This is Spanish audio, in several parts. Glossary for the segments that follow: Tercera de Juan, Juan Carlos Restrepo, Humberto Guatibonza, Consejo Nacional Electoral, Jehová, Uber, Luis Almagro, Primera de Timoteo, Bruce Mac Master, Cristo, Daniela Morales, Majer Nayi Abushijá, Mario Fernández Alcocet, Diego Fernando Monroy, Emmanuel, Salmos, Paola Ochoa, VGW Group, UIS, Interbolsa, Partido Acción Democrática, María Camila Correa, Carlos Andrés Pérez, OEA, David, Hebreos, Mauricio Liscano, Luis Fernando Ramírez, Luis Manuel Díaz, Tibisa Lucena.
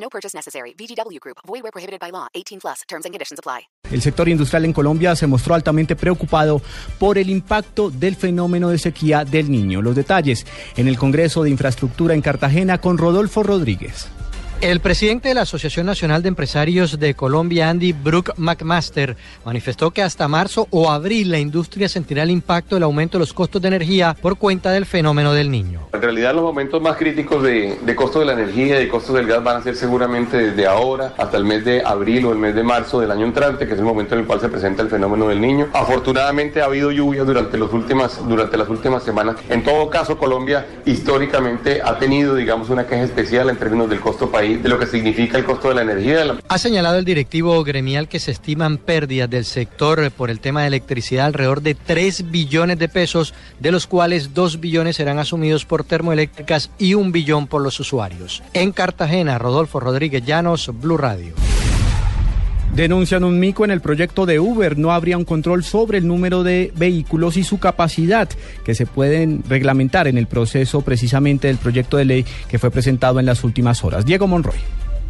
No purchase necessary. VGW Group. Void where prohibited by law. 18+. Terms and conditions apply. El sector industrial en Colombia se mostró altamente preocupado por el impacto del fenómeno de sequía del Niño. Los detalles en el Congreso de Infraestructura en Cartagena con Rodolfo Rodríguez. El presidente de la Asociación Nacional de Empresarios de Colombia, Andy Bruce Mac Master, manifestó que hasta marzo o abril la industria sentirá el impacto del aumento de los costos de energía por cuenta del fenómeno del Niño. En realidad los momentos más críticos de costos de la energía y de costos del gas van a ser seguramente desde ahora hasta el mes de abril o el mes de marzo del año entrante, que es el momento en el cual se presenta el fenómeno del Niño. Afortunadamente ha habido lluvias durante las últimas semanas. En todo caso, Colombia históricamente ha tenido, digamos, una queja especial en términos del costo país, de lo que significa el costo de la energía. Ha señalado el directivo gremial que se estiman pérdidas del sector por el tema de electricidad alrededor de 3 billones de pesos, de los cuales 2 billones serán asumidos por termoeléctricas y 1 billón por los usuarios. En Cartagena, Rodolfo Rodríguez Llanos, Blue Radio. Denuncian un mico en el proyecto de Uber. No habría un control sobre el número de vehículos y su capacidad que se pueden reglamentar en el proceso precisamente del proyecto de ley que fue presentado en las últimas horas. Diego Monroy.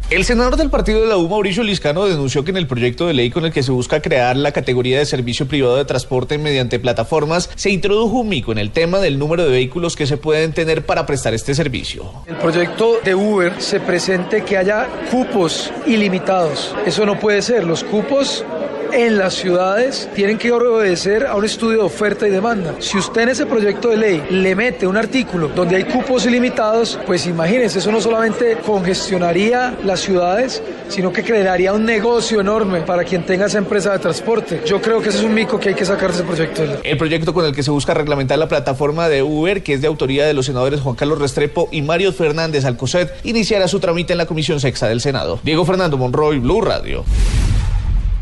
El senador del partido de la U, Mauricio Liscano, denunció que en el proyecto de ley con el que se busca crear la categoría de servicio privado de transporte mediante plataformas, se introdujo un mico en el tema del número de vehículos que se pueden tener para prestar este servicio. El proyecto de Uber se presente que haya cupos ilimitados. Eso no puede ser. Los cupos en las ciudades tienen que obedecer a un estudio de oferta y demanda. Si usted en ese proyecto de ley le mete un artículo donde hay cupos ilimitados, pues imagínense, eso no solamente congestionaría las ciudades, sino que crearía un negocio enorme para quien tenga esa empresa de transporte. Yo creo que ese es un mico que hay que sacarse del proyecto. El proyecto con el que se busca reglamentar la plataforma de Uber, que es de autoría de los senadores Juan Carlos Restrepo y Mario Fernández Alcocet, iniciará su trámite en la Comisión Sexta del Senado. Diego Fernando Monroy, Blue Radio.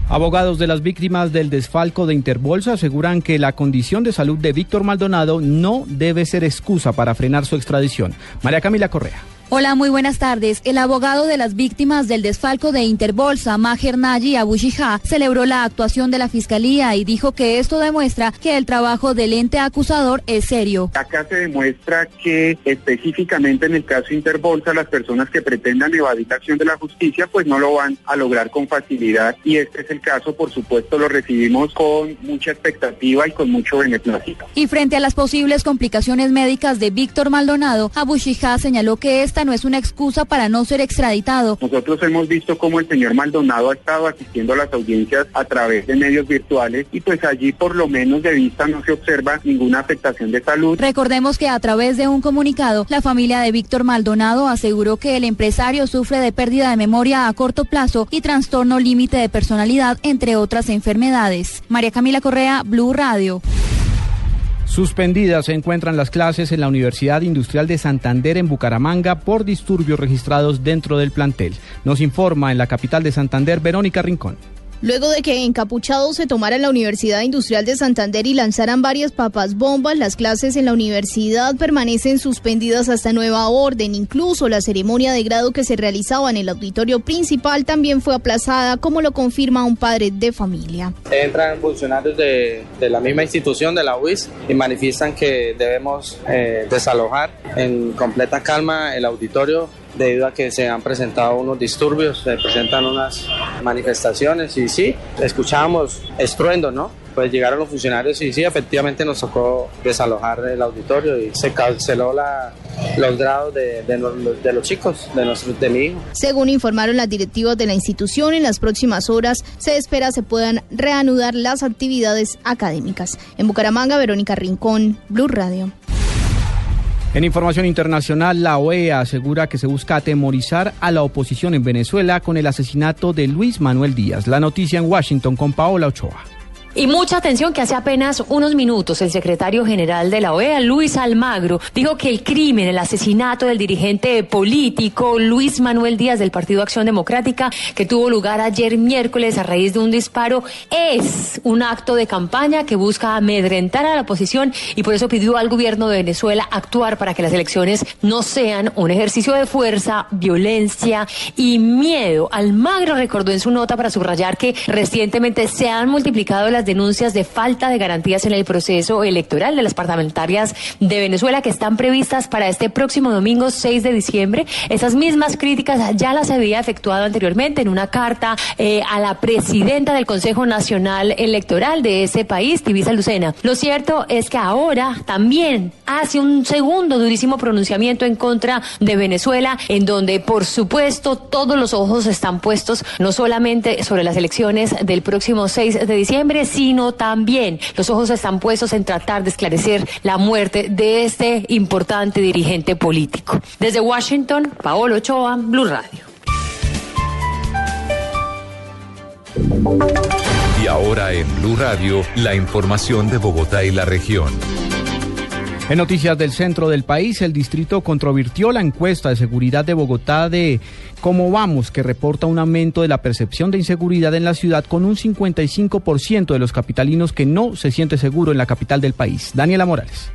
Abogados de las víctimas del desfalco de Interbolsa aseguran que la condición de salud de Víctor Maldonado no debe ser excusa para frenar su extradición. María Camila Correa. Hola, muy buenas tardes. El abogado de las víctimas del desfalco de Interbolsa, Majer Nayi Abushijá, celebró la actuación de la Fiscalía y dijo que esto demuestra que el trabajo del ente acusador es serio. Acá se demuestra que específicamente en el caso Interbolsa, las personas que pretendan evadir la acción de la justicia, pues no lo van a lograr con facilidad, y este es el caso. Por supuesto, lo recibimos con mucha expectativa y con mucho beneplácito. Y frente a las posibles complicaciones médicas de Víctor Maldonado, Abushijá señaló que esta no es una excusa para no ser extraditado. Nosotros hemos visto cómo el señor Maldonado ha estado asistiendo a las audiencias a través de medios virtuales, y pues allí por lo menos de vista no se observa ninguna afectación de salud. Recordemos que a través de un comunicado, la familia de Víctor Maldonado aseguró que el empresario sufre de pérdida de memoria a corto plazo y trastorno límite de personalidad, entre otras enfermedades. María Camila Correa, Blue Radio. Suspendidas se encuentran las clases en la Universidad Industrial de Santander en Bucaramanga por disturbios registrados dentro del plantel. Nos informa en la capital de Santander, Verónica Rincón. Luego de que encapuchados se tomaran la Universidad Industrial de Santander y lanzaran varias papas bombas, las clases en la universidad permanecen suspendidas hasta nueva orden. Incluso la ceremonia de grado que se realizaba en el auditorio principal también fue aplazada, como lo confirma un padre de familia. Entran funcionarios de la misma institución, de la UIS, y manifiestan que debemos desalojar en completa calma el auditorio, debido a que se han presentado unos disturbios, se presentan unas manifestaciones, y sí, escuchábamos estruendo, ¿no? Pues llegaron los funcionarios y sí, efectivamente nos tocó desalojar el auditorio y se canceló los grados de los chicos, de mi hijo. Según informaron las directivas de la institución, en las próximas horas se espera se puedan reanudar las actividades académicas. En Bucaramanga, Verónica Rincón, Blue Radio. En información internacional, la OEA asegura que se busca atemorizar a la oposición en Venezuela con el asesinato de Luis Manuel Díaz. La noticia en Washington con Paola Ochoa. Y mucha atención que hace apenas unos minutos el secretario general de la OEA, Luis Almagro, dijo que el crimen, el asesinato del dirigente político Luis Manuel Díaz del Partido Acción Democrática, que tuvo lugar ayer miércoles a raíz de un disparo, es un acto de campaña que busca amedrentar a la oposición y por eso pidió al gobierno de Venezuela actuar para que las elecciones no sean un ejercicio de fuerza, violencia y miedo. Almagro recordó en su nota para subrayar que recientemente se han multiplicado las denuncias de falta de garantías en el proceso electoral de las parlamentarias de Venezuela que están previstas para este próximo domingo 6 de diciembre. Esas mismas críticas ya las había efectuado anteriormente en una carta a la presidenta del Consejo Nacional Electoral de ese país, Tibisa Lucena. Lo cierto es que ahora también hace un segundo durísimo pronunciamiento en contra de Venezuela, en donde por supuesto todos los ojos están puestos no solamente sobre las elecciones del próximo 6 de diciembre, sino también los ojos están puestos en tratar de esclarecer la muerte de este importante dirigente político. Desde Washington, Paolo Ochoa, Blue Radio. Y ahora en Blue Radio, la información de Bogotá y la región. En noticias del centro del país, el distrito controvirtió la encuesta de seguridad de Bogotá de ¿Cómo vamos?, que reporta un aumento de la percepción de inseguridad en la ciudad con un 55% de los capitalinos que no se siente seguro en la capital del país. Daniela Morales.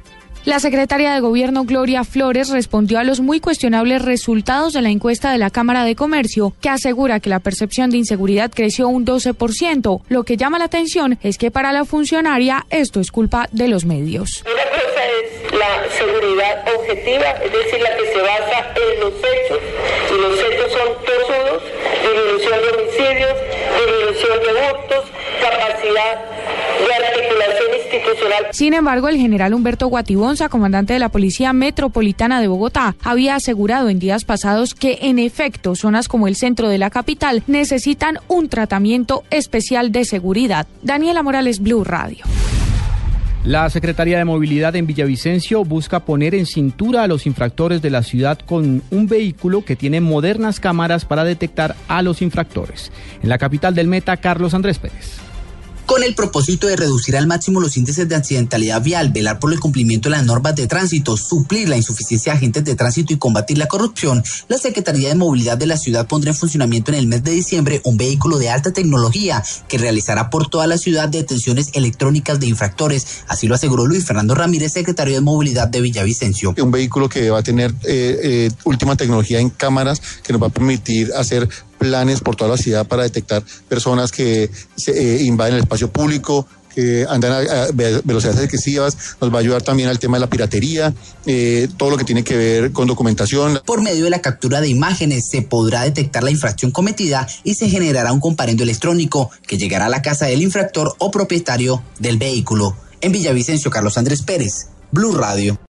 La secretaria de Gobierno, Gloria Flores, respondió a los muy cuestionables resultados de la encuesta de la Cámara de Comercio, que asegura que la percepción de inseguridad creció un 12%. Lo que llama la atención es que para la funcionaria esto es culpa de los medios. Una cosa es la seguridad objetiva, es decir, la que se basa en los hechos, y los hechos son todos: disminución de homicidios, disminución de hurtos, capacidad de articulación institucional. Sin embargo, el general Humberto Guatibonza, comandante de la Policía Metropolitana de Bogotá, había asegurado en días pasados que, en efecto, zonas como el centro de la capital necesitan un tratamiento especial de seguridad. Daniela Morales, Blue Radio. La Secretaría de Movilidad en Villavicencio busca poner en cintura a los infractores de la ciudad con un vehículo que tiene modernas cámaras para detectar a los infractores. En la capital del Meta, Carlos Andrés Pérez. Con el propósito de reducir al máximo los índices de accidentalidad vial, velar por el cumplimiento de las normas de tránsito, suplir la insuficiencia de agentes de tránsito y combatir la corrupción, la Secretaría de Movilidad de la ciudad pondrá en funcionamiento en el mes de diciembre un vehículo de alta tecnología que realizará por toda la ciudad detenciones electrónicas de infractores. Así lo aseguró Luis Fernando Ramírez, secretario de Movilidad de Villavicencio. Un vehículo que va a tener última tecnología en cámaras que nos va a permitir hacer planes por toda la ciudad para detectar personas que se invaden el espacio público, que andan a velocidades excesivas. Nos va a ayudar también al tema de la piratería, todo lo que tiene que ver con documentación. Por medio de la captura de imágenes se podrá detectar la infracción cometida y se generará un comparendo electrónico que llegará a la casa del infractor o propietario del vehículo. En Villavicencio, Carlos Andrés Pérez, Blue Radio.